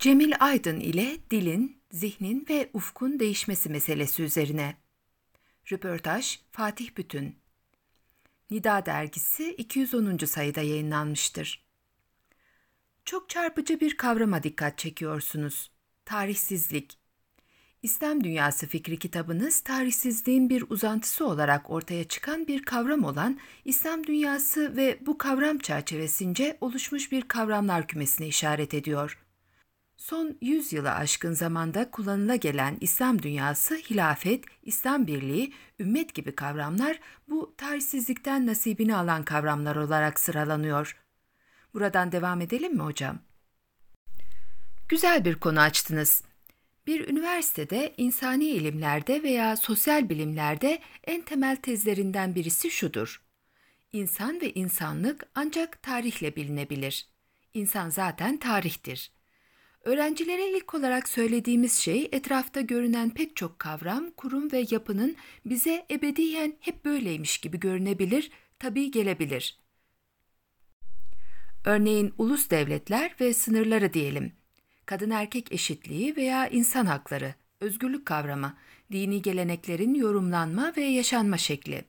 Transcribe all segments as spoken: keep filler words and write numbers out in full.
Cemil Aydın ile dilin, zihnin ve ufkun değişmesi meselesi üzerine. Röportaj Fatih Bütün. Nida Dergisi iki yüz onuncu sayıda yayınlanmıştır. Çok çarpıcı bir kavrama dikkat çekiyorsunuz. Tarihsizlik. İslam Dünyası fikri kitabınız tarihsizliğin bir uzantısı olarak ortaya çıkan bir kavram olan İslam Dünyası ve bu kavram çerçevesince oluşmuş bir kavramlar kümesine işaret ediyor. Son yüz yılı aşkın zamanda kullanıla gelen İslam Dünyası, hilafet, İslam Birliği, ümmet gibi kavramlar bu tarihsizlikten nasibini alan kavramlar olarak sıralanıyor. Buradan devam edelim mi hocam? Güzel bir konu açtınız. Bir üniversitede insani ilimlerde veya sosyal bilimlerde en temel tezlerinden birisi şudur. İnsan ve insanlık ancak tarihle bilinebilir. İnsan zaten tarihtir. Öğrencilere ilk olarak söylediğimiz şey etrafta görünen pek çok kavram, kurum ve yapının bize ebediyen hep böyleymiş gibi görünebilir, tabii gelebilir. Örneğin ulus devletler ve sınırları diyelim. Kadın erkek eşitliği veya insan hakları, özgürlük kavramı, dini geleneklerin yorumlanma ve yaşanma şekli.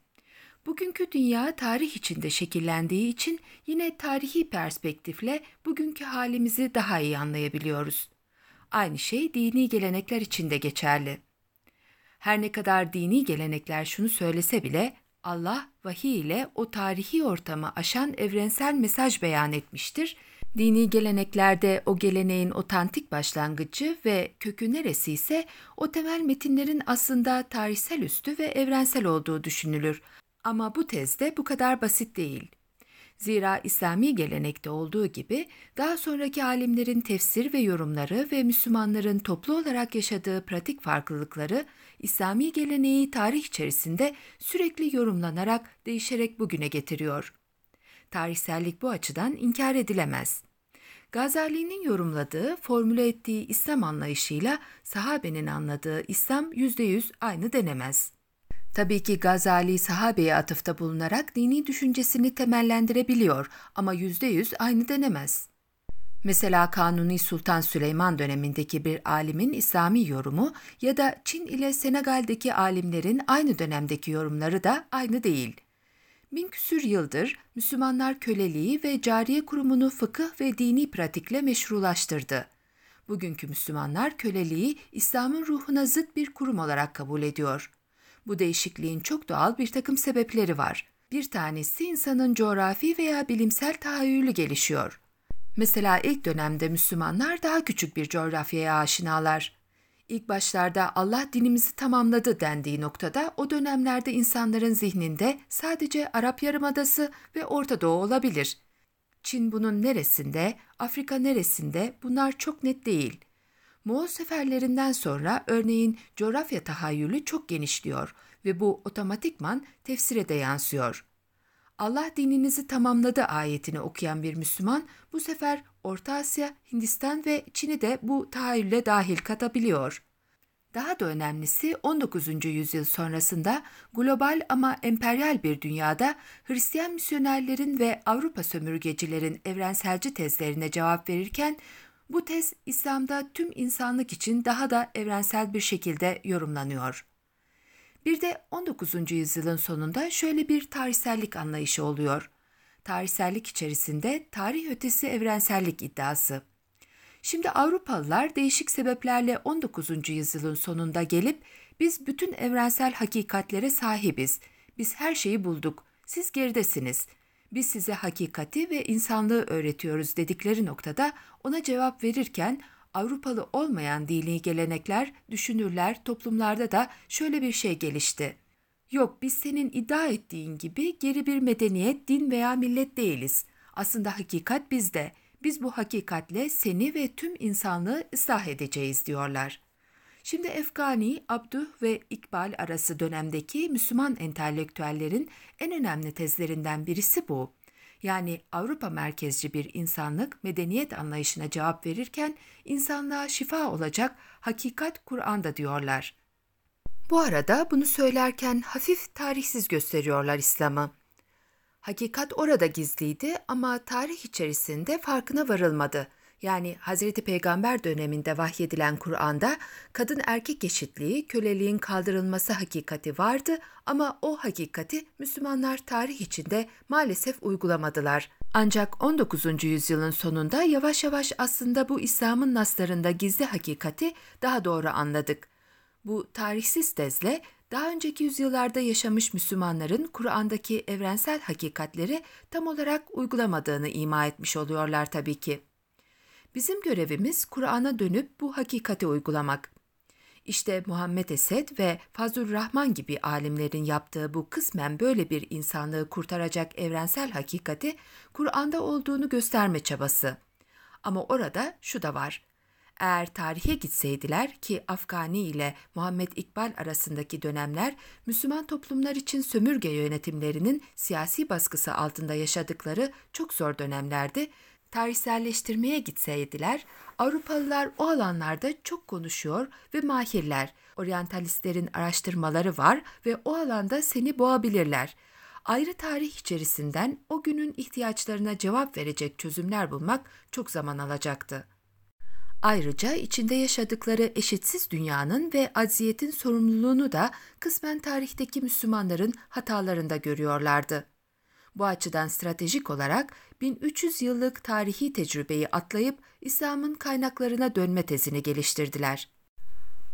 Bugünkü dünya tarih içinde şekillendiği için yine tarihi perspektifle bugünkü halimizi daha iyi anlayabiliyoruz. Aynı şey dini gelenekler için de geçerli. Her ne kadar dini gelenekler şunu söylese bile Allah vahiy ile o tarihi ortamı aşan evrensel mesaj beyan etmiştir. Dini geleneklerde o geleneğin otantik başlangıcı ve kökü neresi ise o temel metinlerin aslında tarihsel üstü ve evrensel olduğu düşünülür. Ama bu tez de bu kadar basit değil. Zira İslami gelenekte olduğu gibi daha sonraki alimlerin tefsir ve yorumları ve Müslümanların toplu olarak yaşadığı pratik farklılıkları İslami geleneği tarih içerisinde sürekli yorumlanarak değişerek bugüne getiriyor. Tarihsellik bu açıdan inkar edilemez. Gazali'nin yorumladığı, formüle ettiği İslam anlayışıyla sahabenin anladığı İslam yüzde yüz aynı denemez. Tabii ki Gazali sahabeye atıfta bulunarak dini düşüncesini temellendirebiliyor ama yüzde yüz aynı denemez. Mesela Kanuni Sultan Süleyman dönemindeki bir alimin İslami yorumu ya da Çin ile Senegal'deki alimlerin aynı dönemdeki yorumları da aynı değil. Bin küsür yıldır Müslümanlar köleliği ve cariye kurumunu fıkıh ve dini pratikle meşrulaştırdı. Bugünkü Müslümanlar köleliği İslam'ın ruhuna zıt bir kurum olarak kabul ediyor. Bu değişikliğin çok doğal bir takım sebepleri var. Bir tanesi insanın coğrafi veya bilimsel tahayyülü gelişiyor. Mesela ilk dönemde Müslümanlar daha küçük bir coğrafyaya aşinalar. İlk başlarda Allah dinimizi tamamladı dendiği noktada o dönemlerde insanların zihninde sadece Arap Yarımadası ve Orta Doğu olabilir. Çin bunun neresinde, Afrika neresinde bunlar çok net değil. Moğol seferlerinden sonra örneğin coğrafya tahayyülü çok genişliyor ve bu otomatikman tefsire de yansıyor. Allah dininizi tamamladı ayetini okuyan bir Müslüman bu sefer Orta Asya, Hindistan ve Çin'i de bu tahayyüle dahil katabiliyor. Daha da önemlisi on dokuzuncu yüzyıl sonrasında global ama emperyal bir dünyada Hristiyan misyonerlerin ve Avrupa sömürgecilerin evrenselci tezlerine cevap verirken bu tez İslam'da tüm insanlık için daha da evrensel bir şekilde yorumlanıyor. Bir de on dokuzuncu yüzyılın sonunda şöyle bir tarihsellik anlayışı oluyor. Tarihsellik içerisinde tarih ötesi evrensellik iddiası. Şimdi Avrupalılar değişik sebeplerle on dokuzuncu yüzyılın sonunda gelip biz bütün evrensel hakikatlere sahibiz, biz her şeyi bulduk, siz geridesiniz, biz size hakikati ve insanlığı öğretiyoruz dedikleri noktada ona cevap verirken Avrupalı olmayan dini gelenekler, düşünürler, toplumlarda da şöyle bir şey gelişti. Yok biz senin iddia ettiğin gibi geri bir medeniyet, din veya millet değiliz. Aslında hakikat bizde. Biz bu hakikatle seni ve tüm insanlığı ıslah edeceğiz diyorlar. Şimdi Efgani, Abduh ve İkbal arası dönemdeki Müslüman entelektüellerin en önemli tezlerinden birisi bu. Yani Avrupa merkezci bir insanlık medeniyet anlayışına cevap verirken insanlığa şifa olacak hakikat Kur'an'da diyorlar. Bu arada bunu söylerken hafif tarihsiz gösteriyorlar İslam'ı. Hakikat orada gizliydi ama tarih içerisinde farkına varılmadı. yani Hazreti Peygamber döneminde vahyedilen Kur'an'da kadın erkek eşitliği, köleliğin kaldırılması hakikati vardı ama o hakikati Müslümanlar tarih içinde maalesef uygulamadılar. Ancak on dokuzuncu yüzyılın sonunda yavaş yavaş aslında bu İslam'ın naslarında gizli hakikati daha doğru anladık. Bu tarihsiz tezle daha önceki yüzyıllarda yaşamış Müslümanların Kur'an'daki evrensel hakikatleri tam olarak uygulamadığını ima etmiş oluyorlar tabii ki. Bizim görevimiz Kur'an'a dönüp bu hakikati uygulamak. İşte Muhammed Esed ve Fazlurrahman gibi alimlerin yaptığı bu kısmen böyle bir insanlığı kurtaracak evrensel hakikati Kur'an'da olduğunu gösterme çabası. Ama orada şu da var. Eğer tarihe gitseydiler ki Afgani ile Muhammed İkbal arasındaki dönemler Müslüman toplumlar için sömürge yönetimlerinin siyasi baskısı altında yaşadıkları çok zor dönemlerdi. Tarihselleştirmeye gitseydiler, Avrupalılar o alanlarda çok konuşuyor ve mahirler. Oryantalistlerin araştırmaları var ve o alanda seni boğabilirler. Ayrı tarih içerisinden o günün ihtiyaçlarına cevap verecek çözümler bulmak çok zaman alacaktı. Ayrıca içinde yaşadıkları eşitsiz dünyanın ve acziyetin sorumluluğunu da kısmen tarihteki Müslümanların hatalarında görüyorlardı. Bu açıdan stratejik olarak bin üç yüz yıllık tarihi tecrübeyi atlayıp İslam'ın kaynaklarına dönme tezini geliştirdiler.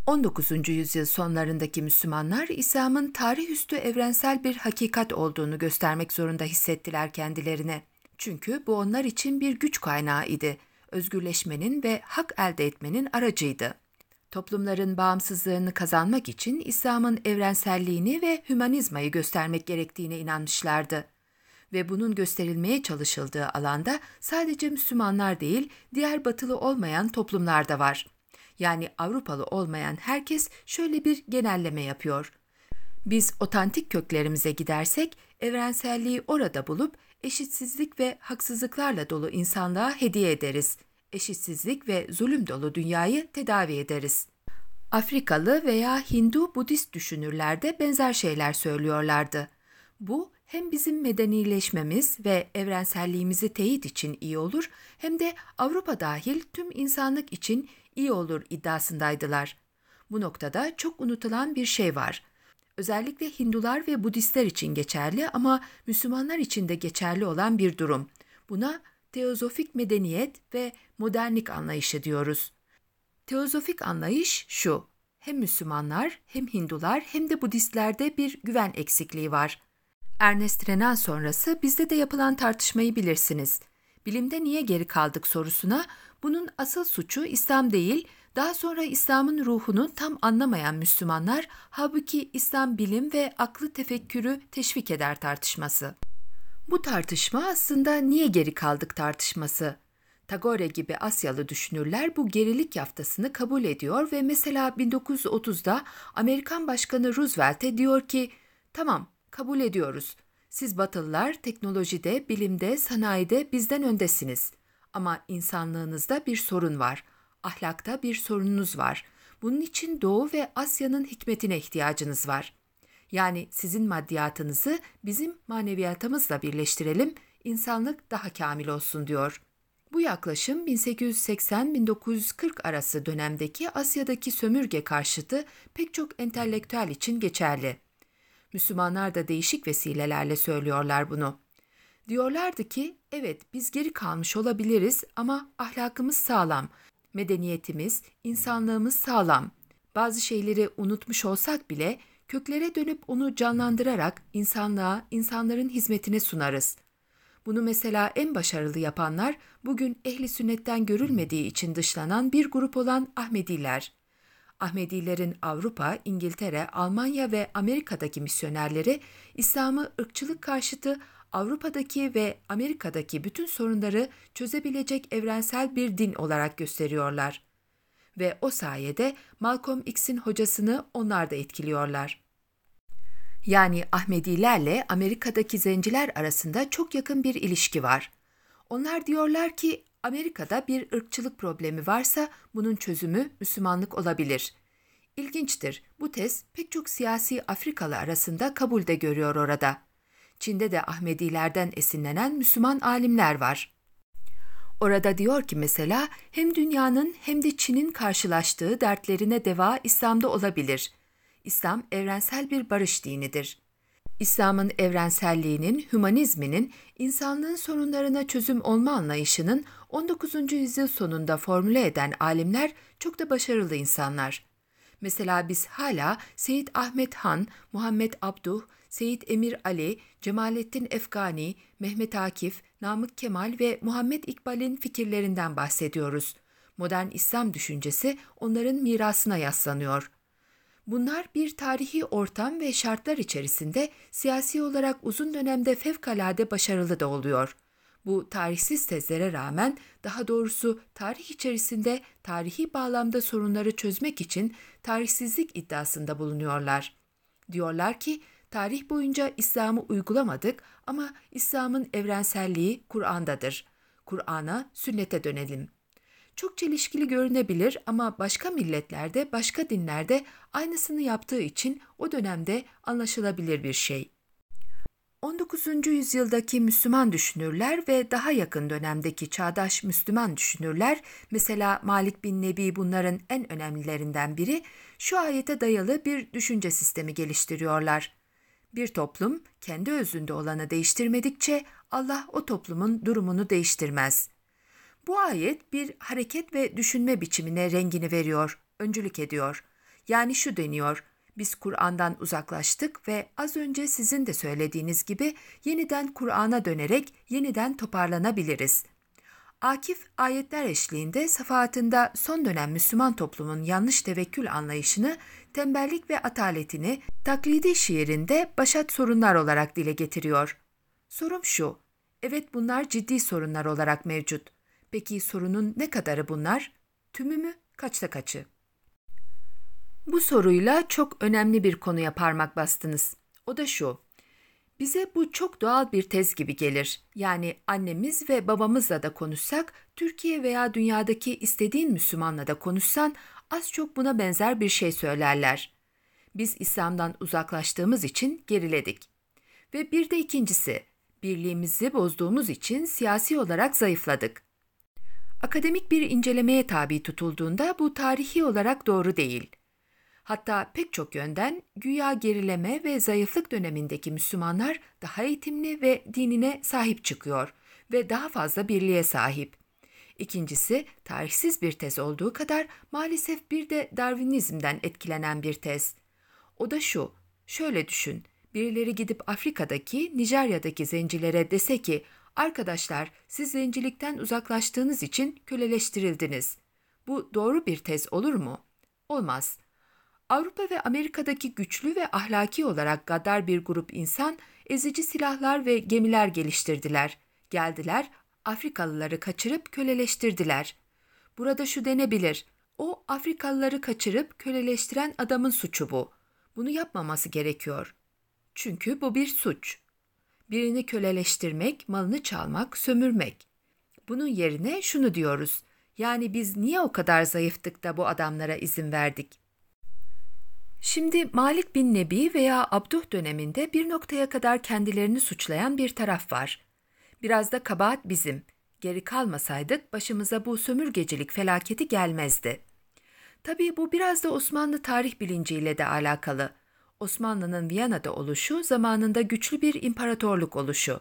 on dokuzuncu yüzyıl sonlarındaki Müslümanlar İslam'ın tarih üstü evrensel bir hakikat olduğunu göstermek zorunda hissettiler kendilerine. Çünkü bu onlar için bir güç kaynağı idi. Özgürleşmenin ve hak elde etmenin aracıydı. Toplumların bağımsızlığını kazanmak için İslam'ın evrenselliğini ve hümanizmayı göstermek gerektiğine inanmışlardı. Ve bunun gösterilmeye çalışıldığı alanda sadece Müslümanlar değil, diğer batılı olmayan toplumlar da var. Yani Avrupalı olmayan herkes şöyle bir genelleme yapıyor. Biz otantik köklerimize gidersek, evrenselliği orada bulup, eşitsizlik ve haksızlıklarla dolu insanlığa hediye ederiz. Eşitsizlik ve zulüm dolu dünyayı tedavi ederiz. Afrikalı veya Hindu-Budist düşünürler de benzer şeyler söylüyorlardı. Bu hem bizim medenileşmemiz ve evrenselliğimizi teyit için iyi olur hem de Avrupa dahil tüm insanlık için iyi olur iddiasındaydılar. Bu noktada çok unutulan bir şey var. Özellikle Hindular ve Budistler için geçerli ama Müslümanlar için de geçerli olan bir durum. Buna teozofik medeniyet ve modernlik anlayışı diyoruz. Teozofik anlayış şu, hem Müslümanlar hem Hindular hem de Budistlerde bir güven eksikliği var. Ernest Renan sonrası bizde de yapılan tartışmayı bilirsiniz. Bilimde niye geri kaldık sorusuna bunun asıl suçu İslam değil, daha sonra İslam'ın ruhunu tam anlamayan Müslümanlar, halbuki İslam bilim ve aklı tefekkürü teşvik eder tartışması. Bu tartışma aslında niye geri kaldık tartışması. Tagore gibi Asyalı düşünürler bu gerilik yaftasını kabul ediyor ve mesela bin dokuz yüz otuzda Amerikan Başkanı Roosevelt'e diyor ki, tamam kabul ediyoruz, siz Batılılar teknolojide, bilimde, sanayide bizden öndesiniz ama insanlığınızda bir sorun var. Ahlakta bir sorununuz var. Bunun için Doğu ve Asya'nın hikmetine ihtiyacınız var. Yani sizin maddiyatınızı bizim maneviyatımızla birleştirelim, insanlık daha kamil olsun diyor. Bu yaklaşım bin sekiz yüz seksen - bin dokuz yüz kırk arası dönemdeki Asya'daki sömürge karşıtı pek çok entelektüel için geçerli. Müslümanlar da değişik vesilelerle söylüyorlar bunu. Diyorlardı ki, evet biz geri kalmış olabiliriz ama ahlakımız sağlam. Medeniyetimiz, insanlığımız sağlam. Bazı şeyleri unutmuş olsak bile köklere dönüp onu canlandırarak insanlığa, insanların hizmetine sunarız. Bunu mesela en başarılı yapanlar bugün ehli sünnetten görülmediği için dışlanan bir grup olan Ahmediler. Ahmedilerin Avrupa, İngiltere, Almanya ve Amerika'daki misyonerleri İslam'ı ırkçılık karşıtı, Avrupa'daki ve Amerika'daki bütün sorunları çözebilecek evrensel bir din olarak gösteriyorlar. Ve o sayede Malcolm X'in hocasını onlar da etkiliyorlar. Yani Ahmedilerle Amerika'daki zenciler arasında çok yakın bir ilişki var. Onlar diyorlar ki Amerika'da bir ırkçılık problemi varsa bunun çözümü Müslümanlık olabilir. İlginçtir, bu tez pek çok siyasi Afrikalı arasında kabul de görüyor orada. Çin'de de Ahmedilerden esinlenen Müslüman alimler var. Orada diyor ki mesela hem dünyanın hem de Çin'in karşılaştığı dertlerine deva İslam'da olabilir. İslam evrensel bir barış dinidir. İslam'ın evrenselliğinin, hümanizminin, insanlığın sorunlarına çözüm olma anlayışının on dokuzuncu yüzyıl sonunda formüle eden alimler çok da başarılı insanlar. Mesela biz hala Seyit Ahmet Han, Muhammed Abduh, Seyit Emir Ali, Cemalettin Efgani, Mehmet Akif, Namık Kemal ve Muhammed İkbal'in fikirlerinden bahsediyoruz. Modern İslam düşüncesi onların mirasına yaslanıyor. Bunlar bir tarihi ortam ve şartlar içerisinde siyasi olarak uzun dönemde fevkalade başarılı da oluyor. Bu tarihsiz tezlere rağmen, daha doğrusu tarih içerisinde tarihi bağlamda sorunları çözmek için tarihsizlik iddiasında bulunuyorlar. Diyorlar ki, tarih boyunca İslam'ı uygulamadık ama İslam'ın evrenselliği Kur'an'dadır. Kur'an'a, sünnete dönelim. Çok çelişkili görünebilir ama başka milletlerde, başka dinlerde aynısını yaptığı için o dönemde anlaşılabilir bir şey. on dokuzuncu yüzyıldaki Müslüman düşünürler ve daha yakın dönemdeki çağdaş Müslüman düşünürler, mesela Malik bin Nebi bunların en önemlilerinden biri, şu ayete dayalı bir düşünce sistemi geliştiriyorlar. Bir toplum kendi özünde olanı değiştirmedikçe Allah o toplumun durumunu değiştirmez. Bu ayet bir hareket ve düşünme biçimine rengini veriyor, öncülük ediyor. Yani şu deniyor, biz Kur'an'dan uzaklaştık ve az önce sizin de söylediğiniz gibi yeniden Kur'an'a dönerek yeniden toparlanabiliriz. Akif ayetler eşliğinde safahatında son dönem Müslüman toplumun yanlış tevekkül anlayışını, tembellik ve ataletini taklidi şiirinde başat sorunlar olarak dile getiriyor. Sorum şu, evet bunlar ciddi sorunlar olarak mevcut. Peki sorunun ne kadarı bunlar? Tümü mü? Kaçta kaçı? Bu soruyla çok önemli bir konuya parmak bastınız. O da şu. Bize bu çok doğal bir tez gibi gelir. Yani annemiz ve babamızla da konuşsak, Türkiye veya dünyadaki istediğin Müslümanla da konuşsan az çok buna benzer bir şey söylerler. Biz İslam'dan uzaklaştığımız için geriledik. Ve bir de ikincisi, birliğimizi bozduğumuz için siyasi olarak zayıfladık. Akademik bir incelemeye tabi tutulduğunda bu tarihi olarak doğru değil. Hatta pek çok yönden güya gerileme ve zayıflık dönemindeki Müslümanlar daha eğitimli ve dinine sahip çıkıyor ve daha fazla birliğe sahip. İkincisi, tarihsiz bir tez olduğu kadar maalesef bir de Darwinizm'den etkilenen bir tez. O da şu, şöyle düşün, birileri gidip Afrika'daki, Nijerya'daki zencilere dese ki, arkadaşlar, siz zencilikten uzaklaştığınız için köleleştirildiniz. Bu doğru bir tez olur mu? Olmaz. Avrupa ve Amerika'daki güçlü ve ahlaki olarak gaddar bir grup insan ezici silahlar ve gemiler geliştirdiler. Geldiler, Afrikalıları kaçırıp köleleştirdiler. Burada şu denebilir, o Afrikalıları kaçırıp köleleştiren adamın suçu bu. Bunu yapmaması gerekiyor. Çünkü bu bir suç. Birini köleleştirmek, malını çalmak, sömürmek. Bunun yerine şunu diyoruz, yani biz niye o kadar zayıftık da bu adamlara izin verdik? Şimdi Malik bin Nebi veya Abduh döneminde bir noktaya kadar kendilerini suçlayan bir taraf var. Biraz da kabahat bizim, geri kalmasaydık başımıza bu sömürgecilik felaketi gelmezdi. Tabii bu biraz da Osmanlı tarih bilinciyle de alakalı. Osmanlı'nın Viyana'da oluşu zamanında güçlü bir imparatorluk oluşu.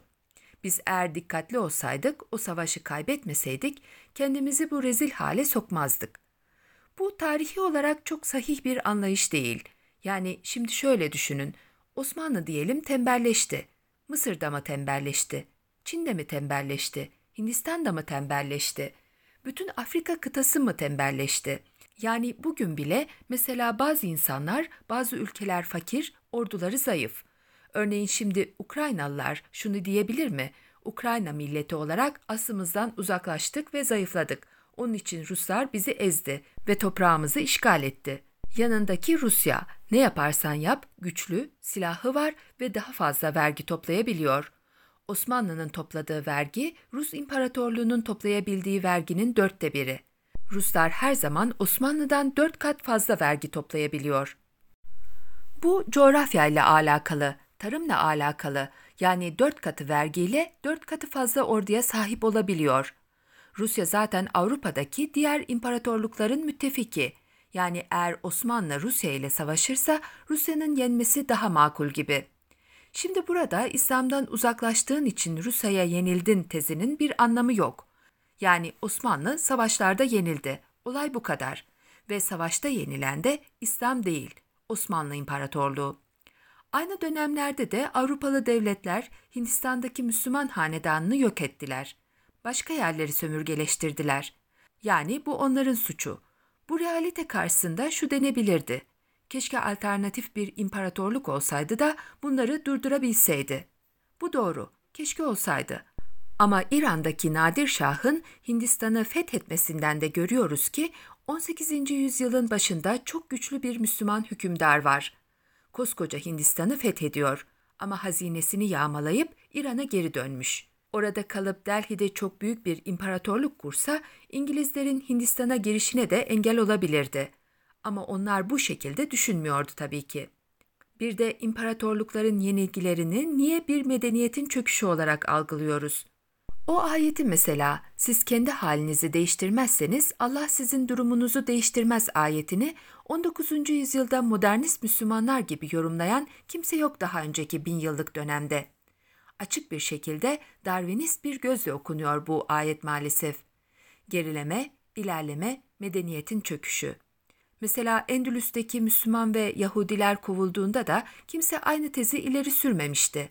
Biz eğer dikkatli olsaydık, o savaşı kaybetmeseydik, kendimizi bu rezil hale sokmazdık. Bu tarihi olarak çok sahih bir anlayış değil. Yani şimdi şöyle düşünün, Osmanlı diyelim tembelleşti. Mısır'da mı tembelleşti? Çin'de mi tembelleşti? Hindistan'da mı tembelleşti? Bütün Afrika kıtası mı tembelleşti? Yani bugün bile mesela bazı insanlar, bazı ülkeler fakir, orduları zayıf. Örneğin şimdi Ukraynalılar şunu diyebilir mi? Ukrayna milleti olarak aslımızdan uzaklaştık ve zayıfladık. Onun için Ruslar bizi ezdi ve toprağımızı işgal etti. Yanındaki Rusya, ne yaparsan yap, güçlü, silahı var ve daha fazla vergi toplayabiliyor. Osmanlı'nın topladığı vergi, Rus İmparatorluğu'nun toplayabildiği verginin dörtte biri. Ruslar her zaman Osmanlı'dan dört kat fazla vergi toplayabiliyor. Bu coğrafyayla alakalı, tarımla alakalı, yani dört katı vergiyle dört katı fazla orduya sahip olabiliyor. Rusya zaten Avrupa'daki diğer imparatorlukların müttefiki. Yani eğer Osmanlı Rusya ile savaşırsa Rusya'nın yenmesi daha makul gibi. Şimdi burada İslam'dan uzaklaştığın için Rusya'ya yenildin tezinin bir anlamı yok. Yani Osmanlı savaşlarda yenildi. Olay bu kadar. Ve savaşta yenilen de İslam değil, Osmanlı İmparatorluğu. Aynı dönemlerde de Avrupalı devletler Hindistan'daki Müslüman hanedanını yok ettiler. Başka yerleri sömürgeleştirdiler. Yani bu onların suçu. Bu realite karşısında şu denebilirdi. Keşke alternatif bir imparatorluk olsaydı da bunları durdurabilseydi. Bu doğru, keşke olsaydı. Ama İran'daki Nadir Şah'ın Hindistan'ı fethetmesinden de görüyoruz ki on sekizinci yüzyılın başında çok güçlü bir Müslüman hükümdar var. Koskoca Hindistan'ı fethediyor ama hazinesini yağmalayıp İran'a geri dönmüş. Orada kalıp Delhi'de çok büyük bir imparatorluk kursa İngilizlerin Hindistan'a girişine de engel olabilirdi. Ama onlar bu şekilde düşünmüyordu tabii ki. Bir de imparatorlukların yenilgilerini niye bir medeniyetin çöküşü olarak algılıyoruz? O ayeti mesela, siz kendi halinizi değiştirmezseniz Allah sizin durumunuzu değiştirmez ayetini on dokuzuncu yüzyılda modernist Müslümanlar gibi yorumlayan kimse yok daha önceki bin yıllık dönemde. Açık bir şekilde Darwinist bir gözle okunuyor bu ayet maalesef. Gerileme, ilerleme, medeniyetin çöküşü. Mesela Endülüs'teki Müslüman ve Yahudiler kovulduğunda da kimse aynı tezi ileri sürmemişti.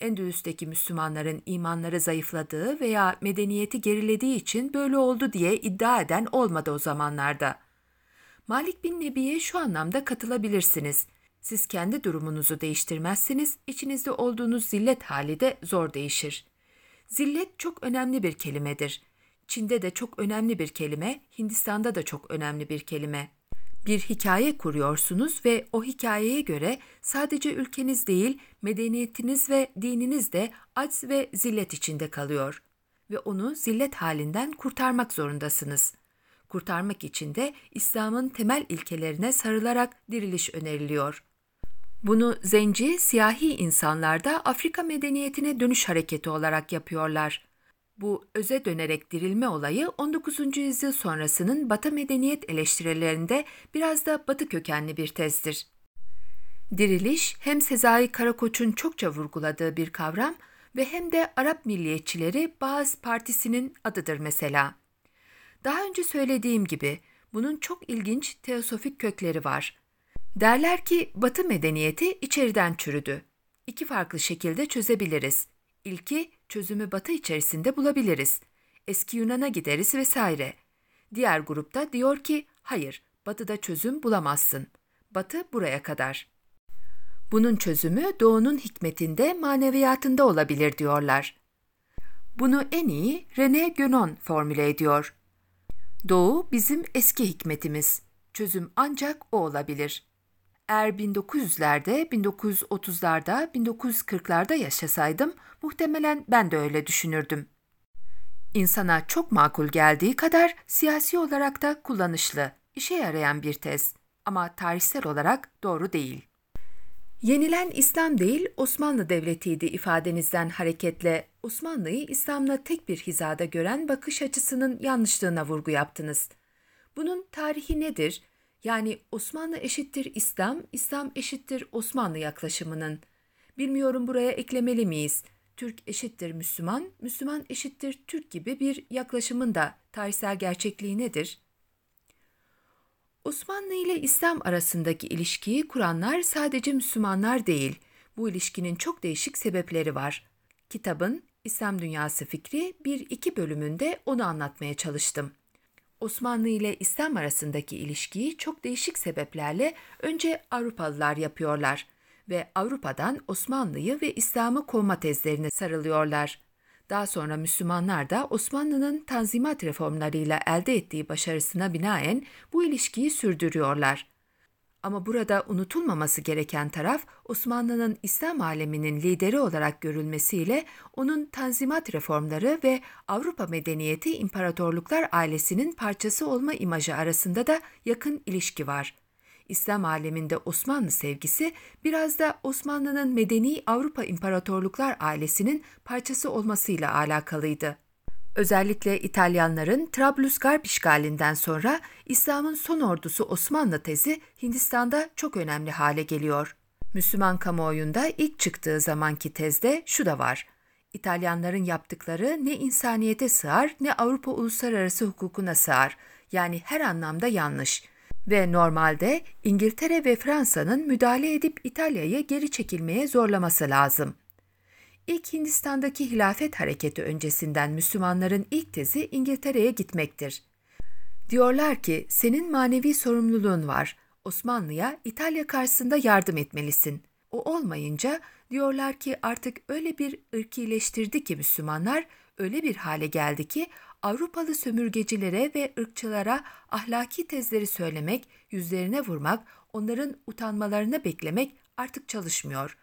Endülüs'teki Müslümanların imanları zayıfladığı veya medeniyeti gerilediği için böyle oldu diye iddia eden olmadı o zamanlarda. Malik bin Nebi'ye şu anlamda katılabilirsiniz. Siz kendi durumunuzu değiştirmezsiniz, içinizde olduğunuz zillet hali de zor değişir. Zillet çok önemli bir kelimedir. Çin'de de çok önemli bir kelime, Hindistan'da da çok önemli bir kelime. Bir hikaye kuruyorsunuz ve o hikayeye göre sadece ülkeniz değil, medeniyetiniz ve dininiz de acz ve zillet içinde kalıyor. Ve onu zillet halinden kurtarmak zorundasınız. Kurtarmak için de İslam'ın temel ilkelerine sarılarak diriliş öneriliyor. Bunu zenci, siyahi insanlarda Afrika medeniyetine dönüş hareketi olarak yapıyorlar. Bu öze dönerek dirilme olayı on dokuzuncu yüzyıl sonrasının Batı medeniyet eleştirilerinde biraz da Batı kökenli bir tezdir. Diriliş hem Sezai Karakoç'un çokça vurguladığı bir kavram ve hem de Arap milliyetçileri Baaz Partisi'nin adıdır mesela. Daha önce söylediğim gibi bunun çok ilginç teosofik kökleri var. Derler ki Batı medeniyeti içeriden çürüdü. İki farklı şekilde çözebiliriz. İlki, çözümü Batı içerisinde bulabiliriz. Eski Yunan'a gideriz vesaire. Diğer grupta diyor ki, hayır, Batı'da çözüm bulamazsın. Batı buraya kadar. Bunun çözümü Doğu'nun hikmetinde, maneviyatında olabilir diyorlar. Bunu en iyi René Guénon formüle ediyor. Doğu bizim eski hikmetimiz. Çözüm ancak o olabilir. Eğer bin dokuz yüzlerde, bin dokuz yüz otuzlarda, bin dokuz yüz kırklarda yaşasaydım muhtemelen ben de öyle düşünürdüm. İnsana çok makul geldiği kadar siyasi olarak da kullanışlı, işe yarayan bir tez ama tarihsel olarak doğru değil. Yenilen İslam değil Osmanlı Devleti'ydi ifadenizden hareketle Osmanlı'yı İslam'la tek bir hizada gören bakış açısının yanlışlığına vurgu yaptınız. Bunun tarihi nedir? Yani Osmanlı eşittir İslam, İslam eşittir Osmanlı yaklaşımının. Bilmiyorum buraya eklemeli miyiz? Türk eşittir Müslüman, Müslüman eşittir Türk gibi bir yaklaşımın da tarihsel gerçekliği nedir? Osmanlı ile İslam arasındaki ilişkiyi kuranlar sadece Müslümanlar değil. Bu ilişkinin çok değişik sebepleri var. Kitabın İslam Dünyası fikri bir iki bölümünde onu anlatmaya çalıştım. Osmanlı ile İslam arasındaki ilişkiyi çok değişik sebeplerle önce Avrupalılar yapıyorlar ve Avrupa'dan Osmanlı'yı ve İslam'ı kovma tezlerine sarılıyorlar. Daha sonra Müslümanlar da Osmanlı'nın Tanzimat reformlarıyla elde ettiği başarısına binaen bu ilişkiyi sürdürüyorlar. Ama burada unutulmaması gereken taraf Osmanlı'nın İslam aleminin lideri olarak görülmesiyle onun Tanzimat reformları ve Avrupa medeniyeti imparatorluklar ailesinin parçası olma imajı arasında da yakın ilişki var. İslam aleminde Osmanlı sevgisi biraz da Osmanlı'nın medeni Avrupa imparatorluklar ailesinin parçası olmasıyla alakalıydı. Özellikle İtalyanların Trablusgarp işgalinden sonra İslam'ın son ordusu Osmanlı tezi Hindistan'da çok önemli hale geliyor. Müslüman kamuoyunda ilk çıktığı zamanki tezde şu da var: İtalyanların yaptıkları ne insaniyete sığar ne Avrupa uluslararası hukukuna sığar. Yani her anlamda yanlış. Ve normalde İngiltere ve Fransa'nın müdahale edip İtalya'yı geri çekilmeye zorlaması lazım. İlk Hindistan'daki hilafet hareketi öncesinden Müslümanların ilk tezi İngiltere'ye gitmektir. Diyorlar ki senin manevi sorumluluğun var. Osmanlı'ya İtalya karşısında yardım etmelisin. O olmayınca diyorlar ki artık öyle bir ırkileştirdi ki Müslümanlar, öyle bir hale geldi ki Avrupalı sömürgecilere ve ırkçılara ahlaki tezleri söylemek, yüzlerine vurmak, onların utanmalarını beklemek artık çalışmıyor.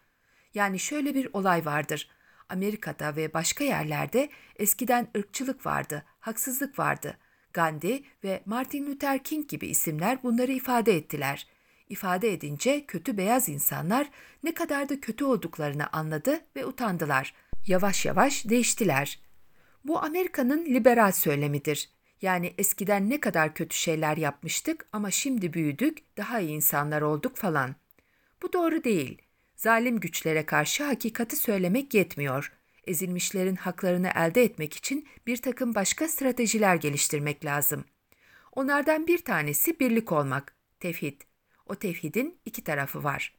Yani şöyle bir olay vardır. Amerika'da ve başka yerlerde eskiden ırkçılık vardı, haksızlık vardı. Gandhi ve Martin Luther King gibi isimler bunları ifade ettiler. İfade edince kötü beyaz insanlar ne kadar da kötü olduklarını anladı ve utandılar. Yavaş yavaş değiştiler. Bu Amerika'nın liberal söylemidir. Yani eskiden ne kadar kötü şeyler yapmıştık ama şimdi büyüdük, daha iyi insanlar olduk falan. Bu doğru değil. Zalim güçlere karşı hakikati söylemek yetmiyor. Ezilmişlerin haklarını elde etmek için bir takım başka stratejiler geliştirmek lazım. Onlardan bir tanesi birlik olmak, tevhid. O tevhidin iki tarafı var.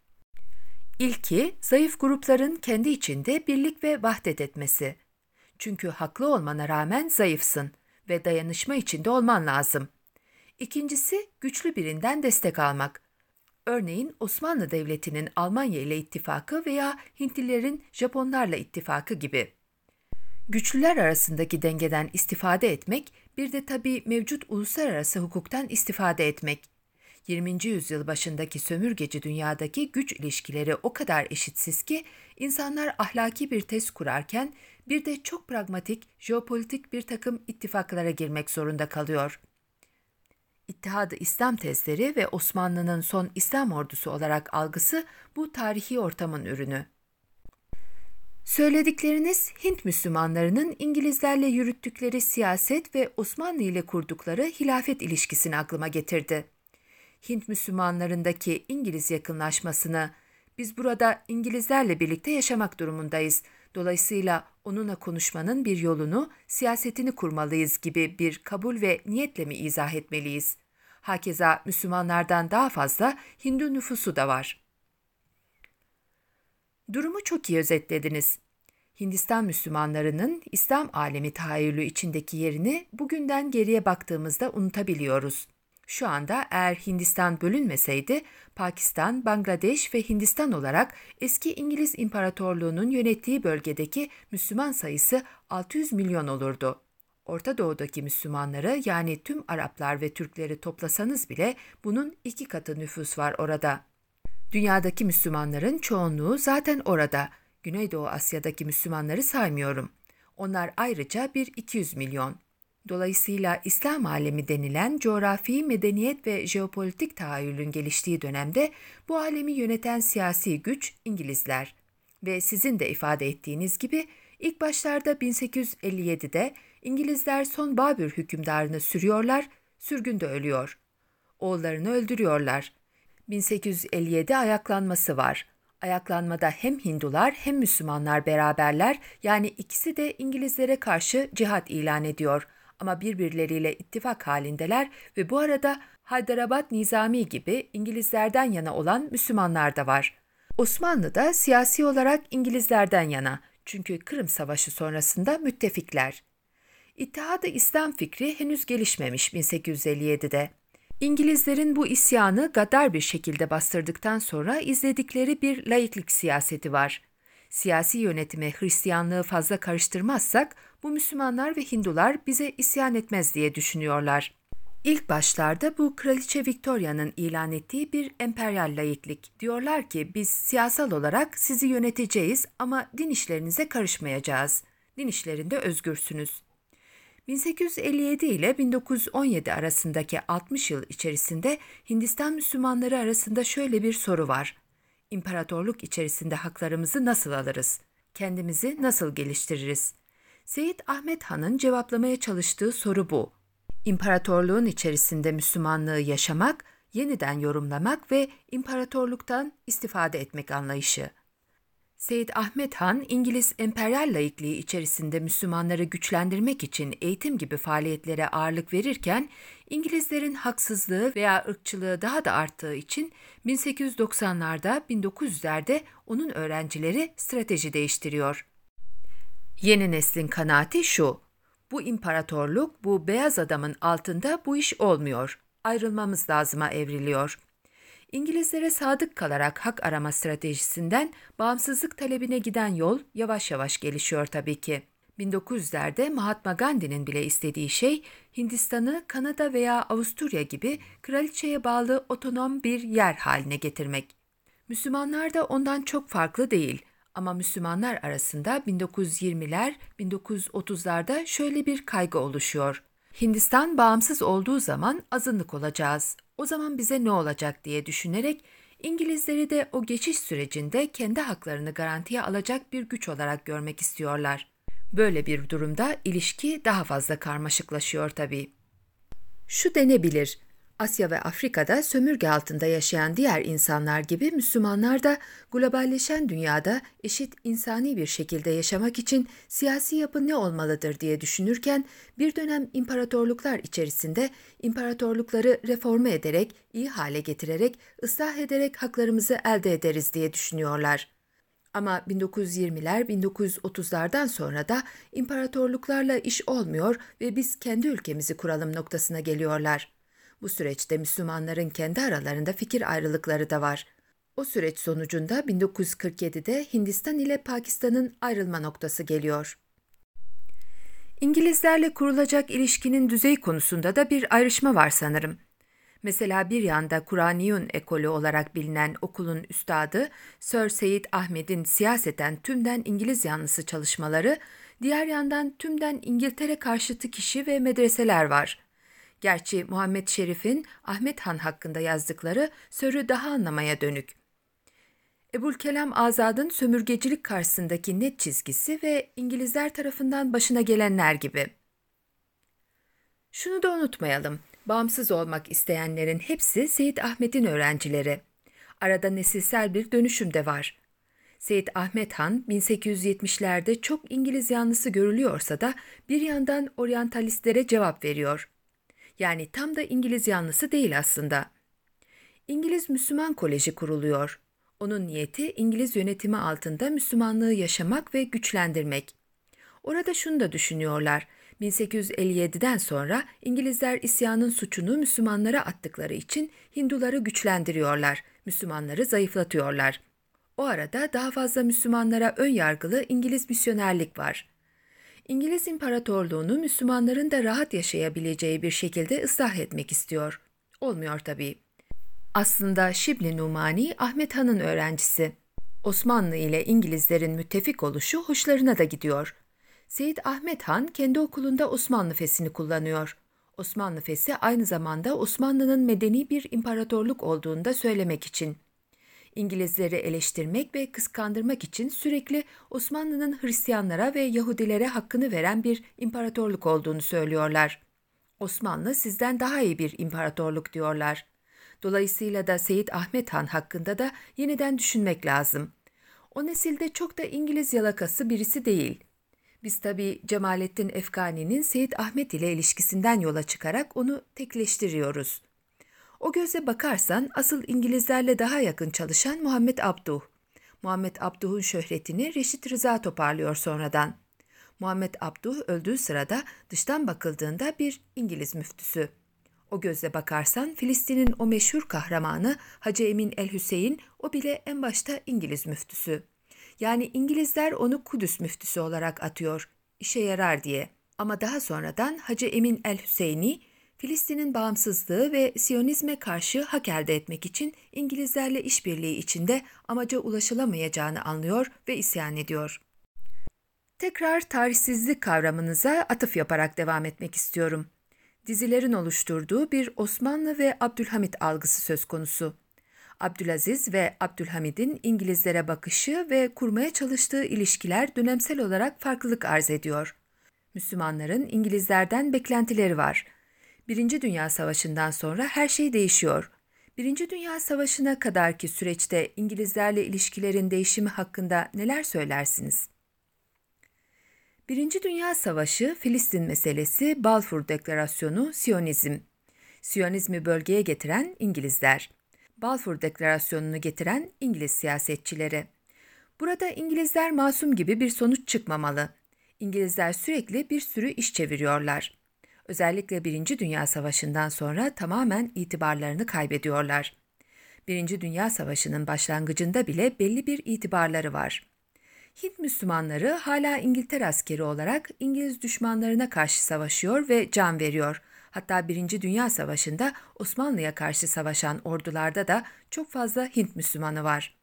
İlki, zayıf grupların kendi içinde birlik ve vahdet etmesi. Çünkü haklı olmana rağmen zayıfsın ve dayanışma içinde olman lazım. İkincisi, güçlü birinden destek almak. Örneğin Osmanlı Devleti'nin Almanya ile ittifakı veya Hintlilerin Japonlarla ittifakı gibi. Güçlüler arasındaki dengeden istifade etmek, bir de tabii mevcut uluslararası hukuktan istifade etmek. yirminci yüzyıl başındaki sömürgeci dünyadaki güç ilişkileri o kadar eşitsiz ki insanlar ahlaki bir tez kurarken bir de çok pragmatik, jeopolitik bir takım ittifaklara girmek zorunda kalıyor. İttihad-ı İslam tezleri ve Osmanlı'nın son İslam ordusu olarak algısı bu tarihi ortamın ürünü. Söyledikleriniz Hint Müslümanlarının İngilizlerle yürüttükleri siyaset ve Osmanlı ile kurdukları hilafet ilişkisini aklıma getirdi. Hint Müslümanlarındaki İngiliz yakınlaşmasını, biz burada İngilizlerle birlikte yaşamak durumundayız, dolayısıyla onunla konuşmanın bir yolunu, siyasetini kurmalıyız gibi bir kabul ve niyetle mi izah etmeliyiz? Hakeza Müslümanlardan daha fazla Hindu nüfusu da var. Durumu çok iyi özetlediniz. Hindistan Müslümanlarının İslam alemi tahayyülü içindeki yerini bugünden geriye baktığımızda unutabiliyoruz. Şu anda eğer Hindistan bölünmeseydi, Pakistan, Bangladeş ve Hindistan olarak eski İngiliz İmparatorluğu'nun yönettiği bölgedeki Müslüman sayısı altı yüz milyon olurdu. Orta Doğu'daki Müslümanları yani tüm Araplar ve Türkleri toplasanız bile bunun iki katı nüfus var orada. Dünyadaki Müslümanların çoğunluğu zaten orada. Güneydoğu Asya'daki Müslümanları saymıyorum. Onlar ayrıca bir iki yüz milyon. Dolayısıyla İslam alemi denilen coğrafi, medeniyet ve jeopolitik tahayyülün geliştiği dönemde bu alemi yöneten siyasi güç İngilizler. Ve sizin de ifade ettiğiniz gibi ilk başlarda bin sekiz yüz elli yedide İngilizler son Babür hükümdarını sürüyorlar, sürgünde ölüyor. Oğullarını öldürüyorlar. bin sekiz yüz elli yedi ayaklanması var. Ayaklanmada hem Hindular hem Müslümanlar beraberler, yani ikisi de İngilizlere karşı cihat ilan ediyor. Ama birbirleriyle ittifak halindeler ve bu arada Haydarabad Nizami gibi İngilizlerden yana olan Müslümanlar da var. Osmanlı da siyasi olarak İngilizlerden yana, çünkü Kırım Savaşı sonrasında müttefikler. İttihad-ı İslam fikri henüz gelişmemiş bin sekiz yüz elli yedide. İngilizlerin bu isyanı gaddar bir şekilde bastırdıktan sonra izledikleri bir laiklik siyaseti var. Siyasi yönetime Hristiyanlığı fazla karıştırmazsak bu Müslümanlar ve Hindular bize isyan etmez diye düşünüyorlar. İlk başlarda bu Kraliçe Victoria'nın ilan ettiği bir emperyal laiklik. Diyorlar ki biz siyasal olarak sizi yöneteceğiz ama din işlerinize karışmayacağız. Din işlerinde özgürsünüz. bin sekiz yüz elli yedi ile bin dokuz yüz on yedi arasındaki altmış yıl içerisinde Hindistan Müslümanları arasında şöyle bir soru var. İmparatorluk içerisinde haklarımızı nasıl alırız? Kendimizi nasıl geliştiririz? Seyit Ahmet Han'ın cevaplamaya çalıştığı soru bu. İmparatorluğun içerisinde Müslümanlığı yaşamak, yeniden yorumlamak ve imparatorluktan istifade etmek anlayışı. Seyit Ahmet Han, İngiliz emperyal laikliği içerisinde Müslümanları güçlendirmek için eğitim gibi faaliyetlere ağırlık verirken, İngilizlerin haksızlığı veya ırkçılığı daha da arttığı için bin sekiz yüz doksanlarda, bin dokuz yüzlerde onun öğrencileri strateji değiştiriyor. Yeni neslin kanaati şu, bu imparatorluk, bu beyaz adamın altında bu iş olmuyor, ayrılmamız lazıma evriliyor. İngilizlere sadık kalarak hak arama stratejisinden bağımsızlık talebine giden yol yavaş yavaş gelişiyor tabii ki. bin dokuz yüzlerde Mahatma Gandhi'nin bile istediği şey Hindistan'ı Kanada veya Avusturya gibi kraliçeye bağlı otonom bir yer haline getirmek. Müslümanlar da ondan çok farklı değil ama Müslümanlar arasında bin dokuz yüz yirmiler, bin dokuz yüz otuzlarda şöyle bir kaygı oluşuyor. Hindistan bağımsız olduğu zaman azınlık olacağız. O zaman bize ne olacak diye düşünerek İngilizleri de o geçiş sürecinde kendi haklarını garantiye alacak bir güç olarak görmek istiyorlar. Böyle bir durumda ilişki daha fazla karmaşıklaşıyor tabii. Şu denebilir, Asya ve Afrika'da sömürge altında yaşayan diğer insanlar gibi Müslümanlar da globalleşen dünyada eşit insani bir şekilde yaşamak için siyasi yapı ne olmalıdır diye düşünürken bir dönem imparatorluklar içerisinde imparatorlukları reforme ederek, iyi hale getirerek, ıslah ederek haklarımızı elde ederiz diye düşünüyorlar. Ama bin dokuz yüz yirmiler, bin dokuz yüz otuzlardan sonra da imparatorluklarla iş olmuyor ve biz kendi ülkemizi kuralım noktasına geliyorlar. Bu süreçte Müslümanların kendi aralarında fikir ayrılıkları da var. O süreç sonucunda bin dokuz yüz kırk yedide Hindistan ile Pakistan'ın ayrılma noktası geliyor. İngilizlerle kurulacak ilişkinin düzeyi konusunda da bir ayrışma var sanırım. Mesela bir yanda Kuraniyun ekolü olarak bilinen okulun üstadı Sir Seyit Ahmet'in siyaseten tümden İngiliz yanlısı çalışmaları, diğer yandan tümden İngiltere karşıtı kişi ve medreseler var. Gerçi Muhammed Şerif'in Ahmet Han hakkında yazdıkları sörü daha anlamaya dönük. Ebu'l-Kelam Azad'ın sömürgecilik karşısındaki net çizgisi ve İngilizler tarafından başına gelenler gibi. Şunu da unutmayalım, bağımsız olmak isteyenlerin hepsi Seyit Ahmet'in öğrencileri. Arada nesilsel bir dönüşüm de var. Seyit Ahmet Han bin sekiz yüz yetmişlerde çok İngiliz yanlısı görülüyorsa da bir yandan oryantalistlere cevap veriyor. Yani tam da İngiliz yanlısı değil aslında. İngiliz Müslüman Koleji kuruluyor. Onun niyeti İngiliz yönetimi altında Müslümanlığı yaşamak ve güçlendirmek. Orada şunu da düşünüyorlar. bin sekiz yüz elli yediden sonra İngilizler isyanın suçunu Müslümanlara attıkları için Hinduları güçlendiriyorlar, Müslümanları zayıflatıyorlar. O arada daha fazla Müslümanlara ön yargılı İngiliz misyonerlik var. İngiliz İmparatorluğunu Müslümanların da rahat yaşayabileceği bir şekilde ıslah etmek istiyor. Olmuyor tabii. Aslında Şibli Numani, Ahmet Han'ın öğrencisi. Osmanlı ile İngilizlerin müttefik oluşu hoşlarına da gidiyor. Seyit Ahmet Han kendi okulunda Osmanlı Fesi'ni kullanıyor. Osmanlı Fesi aynı zamanda Osmanlı'nın medeni bir imparatorluk olduğunu da söylemek için. İngilizleri eleştirmek ve kıskandırmak için sürekli Osmanlı'nın Hristiyanlara ve Yahudilere hakkını veren bir imparatorluk olduğunu söylüyorlar. Osmanlı sizden daha iyi bir imparatorluk diyorlar. Dolayısıyla da Seyit Ahmet Han hakkında da yeniden düşünmek lazım. O nesilde çok da İngiliz yalakası birisi değil. Biz tabii Cemalettin Efkani'nin Seyit Ahmet ile ilişkisinden yola çıkarak onu tekleştiriyoruz. O göze bakarsan asıl İngilizlerle daha yakın çalışan Muhammed Abduh. Muhammed Abduh'un şöhretini Reşit Rıza toparlıyor sonradan. Muhammed Abduh öldüğü sırada dıştan bakıldığında bir İngiliz müftüsü. O göze bakarsan Filistin'in o meşhur kahramanı Hacı Emin el-Hüseyin, o bile en başta İngiliz müftüsü. Yani İngilizler onu Kudüs müftüsü olarak atıyor, işe yarar diye. Ama daha sonradan Hacı Emin el-Hüseyin'i, Filistin'in bağımsızlığı ve Siyonizme karşı hak elde etmek için İngilizlerle işbirliği içinde amaca ulaşılamayacağını anlıyor ve isyan ediyor. Tekrar tarihsizlik kavramınıza atıf yaparak devam etmek istiyorum. Dizilerin oluşturduğu bir Osmanlı ve Abdülhamit algısı söz konusu. Abdülaziz ve Abdülhamid'in İngilizlere bakışı ve kurmaya çalıştığı ilişkiler dönemsel olarak farklılık arz ediyor. Müslümanların İngilizlerden beklentileri var. Birinci Dünya Savaşı'ndan sonra her şey değişiyor. Birinci Dünya Savaşı'na kadarki süreçte İngilizlerle ilişkilerin değişimi hakkında neler söylersiniz? Birinci Dünya Savaşı, Filistin meselesi, Balfour Deklarasyonu, Siyonizm. Siyonizmi bölgeye getiren İngilizler. Balfour Deklarasyonu'nu getiren İngiliz siyasetçileri. Burada İngilizler masum gibi bir sonuç çıkmamalı. İngilizler sürekli bir sürü iş çeviriyorlar. Özellikle Birinci Dünya Savaşı'ndan sonra tamamen itibarlarını kaybediyorlar. Birinci Dünya Savaşı'nın başlangıcında bile belli bir itibarları var. Hint Müslümanları hala İngiltere askeri olarak İngiliz düşmanlarına karşı savaşıyor ve can veriyor. Hatta Birinci Dünya Savaşı'nda Osmanlı'ya karşı savaşan ordularda da çok fazla Hint Müslümanı var.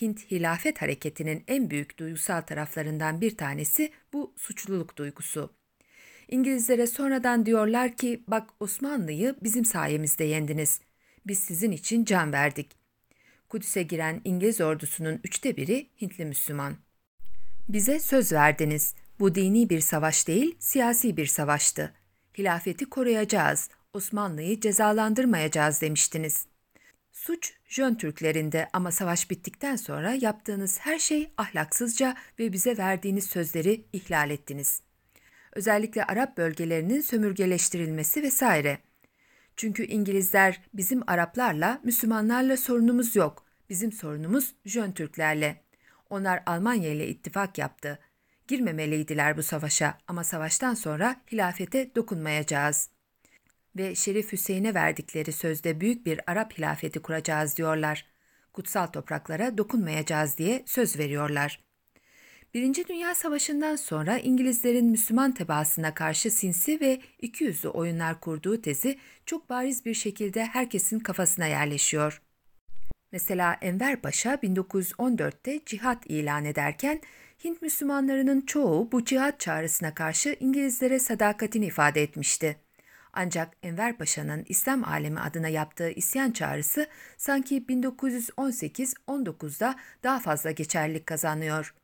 Hint Hilafet Hareketi'nin en büyük duygusal taraflarından bir tanesi bu suçluluk duygusu. İngilizlere sonradan diyorlar ki, bak Osmanlı'yı bizim sayemizde yendiniz. Biz sizin için can verdik. Kudüs'e giren İngiliz ordusunun üçte biri Hintli Müslüman. Bize söz verdiniz. Bu dini bir savaş değil, siyasi bir savaştı. Hilafeti koruyacağız, Osmanlı'yı cezalandırmayacağız demiştiniz. Suç Jön Türklerinde ama savaş bittikten sonra yaptığınız her şey ahlaksızca ve bize verdiğiniz sözleri ihlal ettiniz. Özellikle Arap bölgelerinin sömürgeleştirilmesi vesaire. Çünkü İngilizler bizim Araplarla, Müslümanlarla sorunumuz yok. Bizim sorunumuz Jön Türklerle. Onlar Almanya ile ittifak yaptı. Girmemeliydiler bu savaşa ama savaştan sonra hilafete dokunmayacağız. Ve Şerif Hüseyin'e verdikleri sözde büyük bir Arap hilafeti kuracağız diyorlar. Kutsal topraklara dokunmayacağız diye söz veriyorlar. Birinci Dünya Savaşı'ndan sonra İngilizlerin Müslüman tebaasına karşı sinsi ve ikiyüzlü oyunlar kurduğu tezi çok bariz bir şekilde herkesin kafasına yerleşiyor. Mesela Enver Paşa bin dokuz yüz on dörtte cihat ilan ederken Hint Müslümanlarının çoğu bu cihat çağrısına karşı İngilizlere sadakatini ifade etmişti. Ancak Enver Paşa'nın İslam alemi adına yaptığı isyan çağrısı sanki bin dokuz yüz on sekiz on dokuzda daha fazla geçerlilik kazanıyor.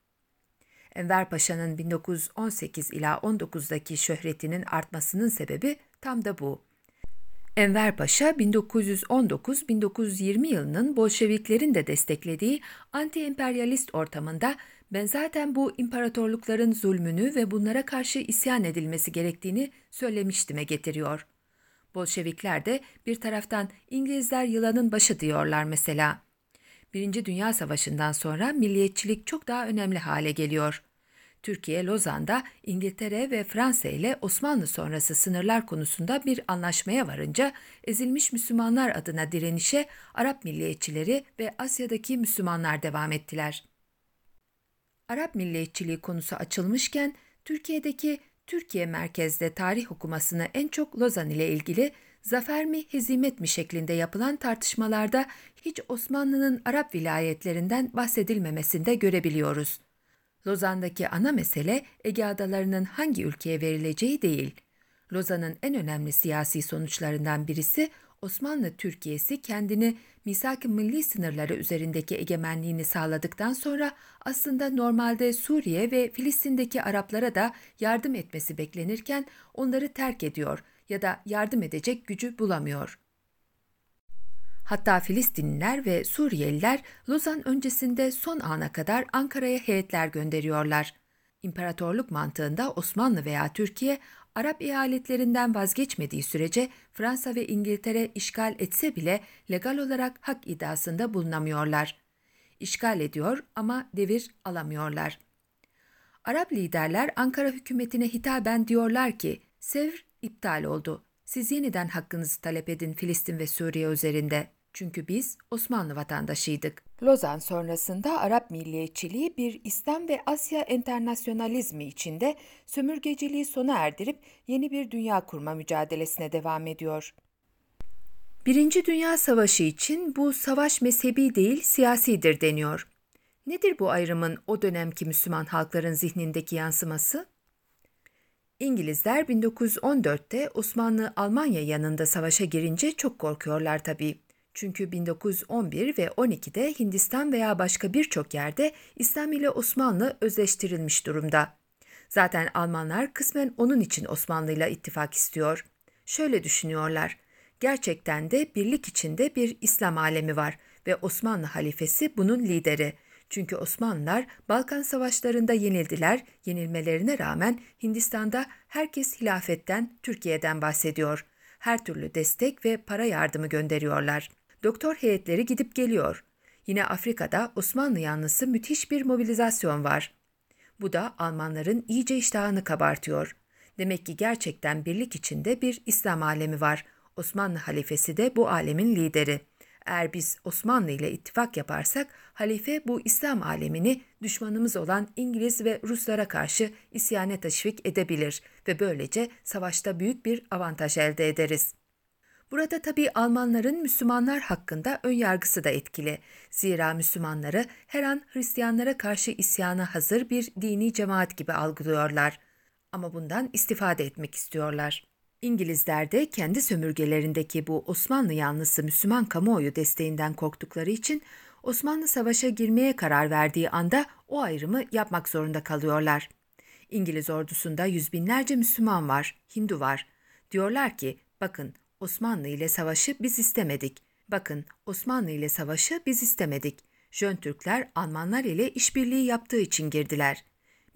Enver Paşa'nın bin dokuz yüz on sekiz ila on dokuzdaki şöhretinin artmasının sebebi tam da bu. Enver Paşa bin dokuz yüz on dokuz bin dokuz yüz yirmi yılının Bolşeviklerin de desteklediği anti-emperyalist ortamında ben zaten bu imparatorlukların zulmünü ve bunlara karşı isyan edilmesi gerektiğini söylemiştim'e getiriyor. Bolşevikler de bir taraftan İngilizler yılanın başı diyorlar mesela. Birinci Dünya Savaşı'ndan sonra milliyetçilik çok daha önemli hale geliyor. Türkiye, Lozan'da İngiltere ve Fransa ile Osmanlı sonrası sınırlar konusunda bir anlaşmaya varınca ezilmiş Müslümanlar adına direnişe Arap milliyetçileri ve Asya'daki Müslümanlar devam ettiler. Arap milliyetçiliği konusu açılmışken Türkiye'deki Türkiye merkezli tarih okumasını en çok Lozan ile ilgili zafer mi, hezimet mi şeklinde yapılan tartışmalarda hiç Osmanlı'nın Arap vilayetlerinden bahsedilmemesini de görebiliyoruz. Lozan'daki ana mesele Ege Adaları'nın hangi ülkeye verileceği değil. Lozan'ın en önemli siyasi sonuçlarından birisi Osmanlı Türkiye'si kendini misak-ı milli sınırları üzerindeki egemenliğini sağladıktan sonra aslında normalde Suriye ve Filistin'deki Araplara da yardım etmesi beklenirken onları terk ediyor ya da yardım edecek gücü bulamıyor. Hatta Filistinliler ve Suriyeliler Lozan öncesinde son ana kadar Ankara'ya heyetler gönderiyorlar. İmparatorluk mantığında Osmanlı veya Türkiye, Arap eyaletlerinden vazgeçmediği sürece Fransa ve İngiltere işgal etse bile legal olarak hak iddiasında bulunamıyorlar. İşgal ediyor ama devir alamıyorlar. Arap liderler Ankara hükümetine hitaben diyorlar ki, Sevr iptal oldu. Siz yeniden hakkınızı talep edin Filistin ve Suriye üzerinde. Çünkü biz Osmanlı vatandaşıydık. Lozan sonrasında Arap milliyetçiliği bir İslam ve Asya enternasyonalizmi içinde sömürgeciliği sona erdirip yeni bir dünya kurma mücadelesine devam ediyor. Birinci Dünya Savaşı için bu savaş mezhebi değil siyasidir deniyor. Nedir bu ayrımın o dönemki Müslüman halkların zihnindeki yansıması? İngilizler bin dokuz yüz on dörtte Osmanlı Almanya yanında savaşa girince çok korkuyorlar tabii. Çünkü bin dokuz yüz on bir ve on ikide Hindistan veya başka birçok yerde İslam ile Osmanlı özleştirilmiş durumda. Zaten Almanlar kısmen onun için Osmanlı'yla ittifak istiyor. Şöyle düşünüyorlar, gerçekten de birlik içinde bir İslam alemi var ve Osmanlı halifesi bunun lideri. Çünkü Osmanlılar Balkan savaşlarında yenildiler, yenilmelerine rağmen Hindistan'da herkes hilafetten, Türkiye'den bahsediyor. Her türlü destek ve para yardımı gönderiyorlar. Doktor heyetleri gidip geliyor. Yine Afrika'da Osmanlı yanlısı müthiş bir mobilizasyon var. Bu da Almanların iyice iştahını kabartıyor. Demek ki gerçekten birlik içinde bir İslam alemi var. Osmanlı halifesi de bu alemin lideri. Eğer biz Osmanlı ile ittifak yaparsak, halife bu İslam alemini düşmanımız olan İngiliz ve Ruslara karşı isyana teşvik edebilir ve böylece savaşta büyük bir avantaj elde ederiz. Burada tabii Almanların Müslümanlar hakkında önyargısı da etkili. Zira Müslümanları her an Hristiyanlara karşı isyana hazır bir dini cemaat gibi algılıyorlar. Ama bundan istifade etmek istiyorlar. İngilizler de kendi sömürgelerindeki bu Osmanlı yanlısı Müslüman kamuoyu desteğinden korktukları için Osmanlı savaşa girmeye karar verdiği anda o ayrımı yapmak zorunda kalıyorlar. İngiliz ordusunda yüz binlerce Müslüman var, Hindu var. Diyorlar ki, bakın Osmanlı ile savaşı biz istemedik. Bakın Osmanlı ile savaşı biz istemedik. Jön Türkler Almanlar ile işbirliği yaptığı için girdiler.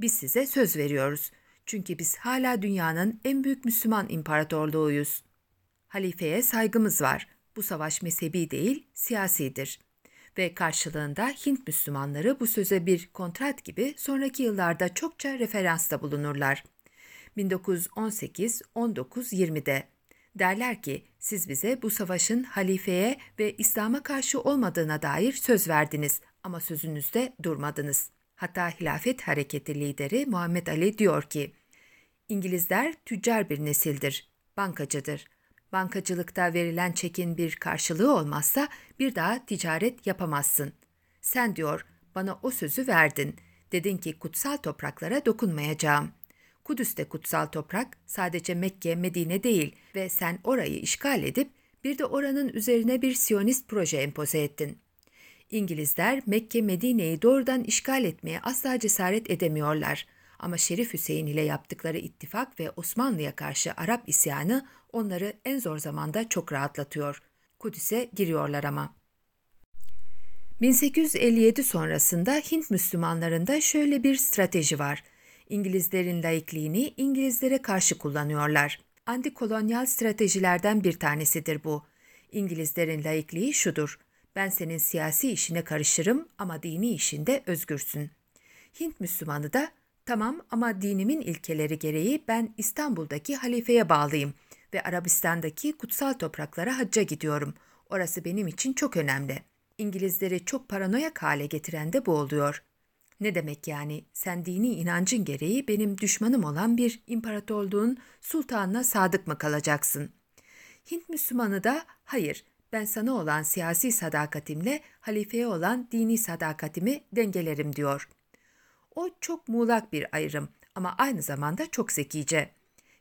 Biz size söz veriyoruz. Çünkü biz hala dünyanın en büyük Müslüman imparatorluğuyuz. Halifeye saygımız var. Bu savaş mezhebi değil, siyasidir. Ve karşılığında Hint Müslümanları bu söze bir kontrat gibi sonraki yıllarda çokça referansta bulunurlar. bin dokuz yüz on sekiz on dokuz yirmide derler ki, siz bize bu savaşın halifeye ve İslam'a karşı olmadığına dair söz verdiniz ama sözünüzde durmadınız. Hatta Hilafet Hareketi lideri Muhammed Ali diyor ki, İngilizler tüccar bir nesildir, bankacıdır. Bankacılıkta verilen çekin bir karşılığı olmazsa bir daha ticaret yapamazsın. Sen diyor, bana o sözü verdin. Dedin ki kutsal topraklara dokunmayacağım. Kudüs'te kutsal toprak sadece Mekke, Medine değil ve sen orayı işgal edip bir de oranın üzerine bir Siyonist proje empoze ettin. İngilizler Mekke, Medine'yi doğrudan işgal etmeye asla cesaret edemiyorlar. Ama Şerif Hüseyin ile yaptıkları ittifak ve Osmanlı'ya karşı Arap isyanı onları en zor zamanda çok rahatlatıyor. Kudüs'e giriyorlar ama. bin sekiz yüz elli yedi sonrasında Hint Müslümanlarında şöyle bir strateji var. İngilizlerin laikliğini İngilizlere karşı kullanıyorlar. Antikolonyal stratejilerden bir tanesidir bu. İngilizlerin laikliği şudur. Ben senin siyasi işine karışırım ama dini işinde özgürsün. Hint Müslümanı da tamam ama dinimin ilkeleri gereği ben İstanbul'daki halifeye bağlıyım ve Arabistan'daki kutsal topraklara hacca gidiyorum. Orası benim için çok önemli. İngilizleri çok paranoyak hale getiren de bu oluyor. Ne demek yani? Sen dini inancın gereği benim düşmanım olan bir imparatorluğun sultanına sadık mı kalacaksın? Hint Müslümanı da hayır. Ben sana olan siyasi sadakatimle halifeye olan dini sadakatimi dengelerim diyor. O çok muğlak bir ayrım ama aynı zamanda çok zekice.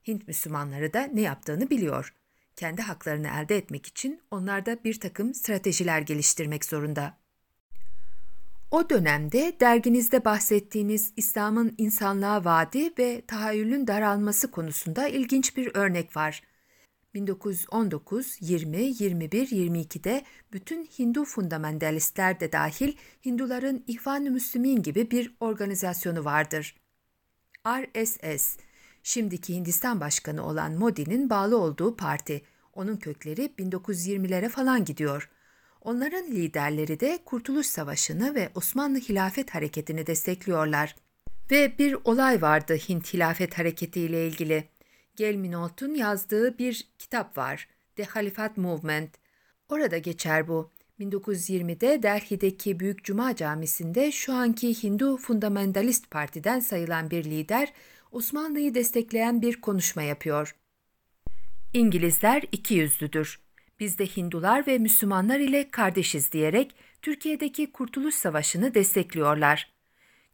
Hint Müslümanları da ne yaptığını biliyor. Kendi haklarını elde etmek için onlar da bir takım stratejiler geliştirmek zorunda. O dönemde derginizde bahsettiğiniz İslam'ın insanlığa vaadi ve tahayyülün daralması konusunda ilginç bir örnek var. bin dokuz yüz on dokuz, yirmi, yirmi bir, yirmi ikide bütün Hindu fundamentalistler de dahil Hinduların İhvan-ı Müslümin gibi bir organizasyonu vardır. R S S, şimdiki Hindistan Başkanı olan Modi'nin bağlı olduğu parti, onun kökleri bin dokuz yüz yirmilere falan gidiyor. Onların liderleri de Kurtuluş Savaşı'nı ve Osmanlı Hilafet Hareketi'ni destekliyorlar. Ve bir olay vardı Hint Hilafet Hareketi ile ilgili. Gelminolt'un yazdığı bir kitap var, The Halifat Movement. Orada geçer bu. bin dokuz yüz yirmide Delhi'deki Büyük Cuma Camisi'nde şu anki Hindu Fundamentalist Parti'den sayılan bir lider, Osmanlı'yı destekleyen bir konuşma yapıyor. İngilizler iki yüzlüdür. Biz de Hindular ve Müslümanlar ile kardeşiz diyerek Türkiye'deki Kurtuluş Savaşı'nı destekliyorlar.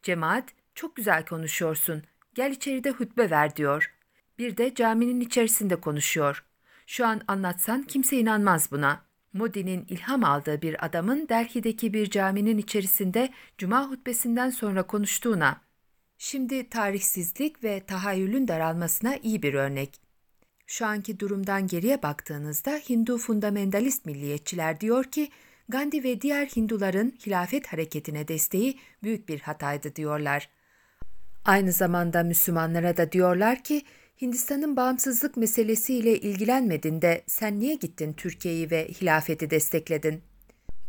Cemaat, çok güzel konuşuyorsun, gel içeride hutbe ver diyor. Bir de caminin içerisinde konuşuyor. Şu an anlatsan kimse inanmaz buna. Modi'nin ilham aldığı bir adamın Delhi'deki bir caminin içerisinde cuma hutbesinden sonra konuştuğuna. şimdi tarihsizlik ve tahayyülün daralmasına iyi bir örnek. Şu anki durumdan geriye baktığınızda Hindu fundamentalist milliyetçiler diyor ki, Gandhi ve diğer Hinduların hilafet hareketine desteği büyük bir hataydı diyorlar. Aynı zamanda Müslümanlara da diyorlar ki, Hindistan'ın bağımsızlık meselesiyle ilgilenmedin de sen niye gittin Türkiye'yi ve hilafeti destekledin?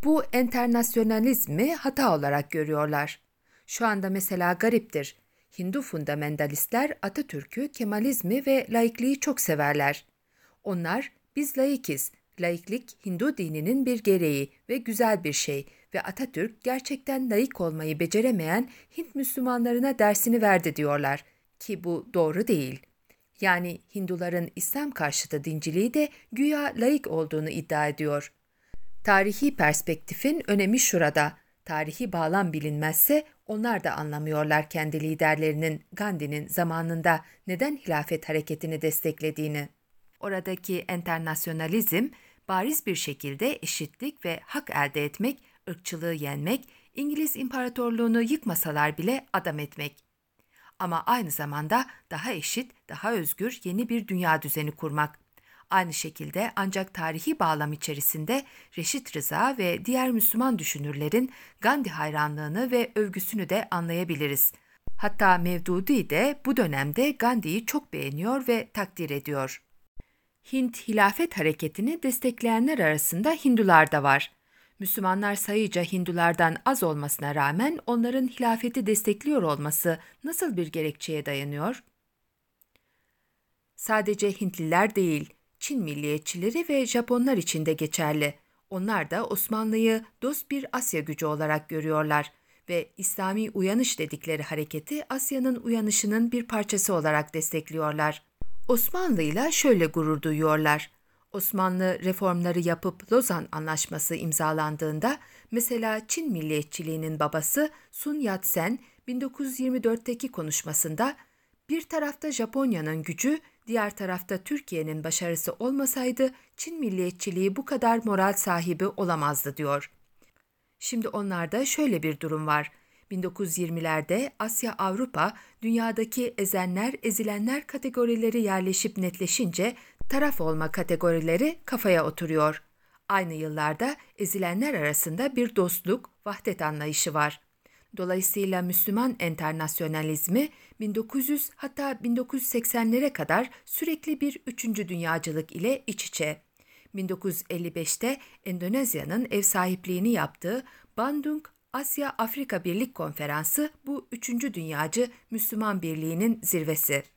Bu enternasyonalizmi hata olarak görüyorlar. Şu anda mesela gariptir. Hindu fundamentalistler Atatürk'ü, Kemalizmi ve laikliği çok severler. Onlar biz laikiz, laiklik Hindu dininin bir gereği ve güzel bir şey ve Atatürk gerçekten laik olmayı beceremeyen Hint Müslümanlarına dersini verdi diyorlar ki bu doğru değil. Yani Hinduların İslam karşıtı dinciliği de güya laik olduğunu iddia ediyor. Tarihi perspektifin önemi şurada. Tarihi bağlam bilinmezse onlar da anlamıyorlar kendi liderlerinin Gandhi'nin zamanında neden hilafet hareketini desteklediğini. Oradaki enternasyonalizm bariz bir şekilde eşitlik ve hak elde etmek, ırkçılığı yenmek, İngiliz imparatorluğunu yıkmasalar bile adam etmek. Ama aynı zamanda daha eşit, daha özgür yeni bir dünya düzeni kurmak. Aynı şekilde ancak tarihi bağlam içerisinde Reşit Rıza ve diğer Müslüman düşünürlerin Gandhi hayranlığını ve övgüsünü de anlayabiliriz. Hatta Mevdudi de bu dönemde Gandhi'yi çok beğeniyor ve takdir ediyor. Hint hilafet hareketini destekleyenler arasında Hindular da var. Müslümanlar sayıca Hindulardan az olmasına rağmen onların hilafeti destekliyor olması nasıl bir gerekçeye dayanıyor? Sadece Hintliler değil, Çin milliyetçileri ve Japonlar için de geçerli. Onlar da Osmanlı'yı dost bir Asya gücü olarak görüyorlar ve İslami uyanış dedikleri hareketi Asya'nın uyanışının bir parçası olarak destekliyorlar. Osmanlı'yla şöyle gurur duyuyorlar. Osmanlı reformları yapıp Lozan Anlaşması imzalandığında mesela Çin milliyetçiliğinin babası Sun Yat-sen bin dokuz yüz yirmi dörtteki konuşmasında bir tarafta Japonya'nın gücü, diğer tarafta Türkiye'nin başarısı olmasaydı Çin milliyetçiliği bu kadar moral sahibi olamazdı diyor. Şimdi onlarda şöyle bir durum var. bin dokuz yüz yirmilerde Asya-Avrupa dünyadaki ezenler, ezilenler kategorileri yerleşip netleşince taraf olma kategorileri kafaya oturuyor. Aynı yıllarda ezilenler arasında bir dostluk, vahdet anlayışı var. Dolayısıyla Müslüman enternasyonalizmi bin dokuz yüz hatta bin dokuz yüz seksenlere kadar sürekli bir üçüncü dünyacılık ile iç içe. bin dokuz yüz elli beşte Endonezya'nın ev sahipliğini yaptığı Bandung Asya-Afrika Birlik Konferansı bu üçüncü dünyacı Müslüman birliğinin zirvesi.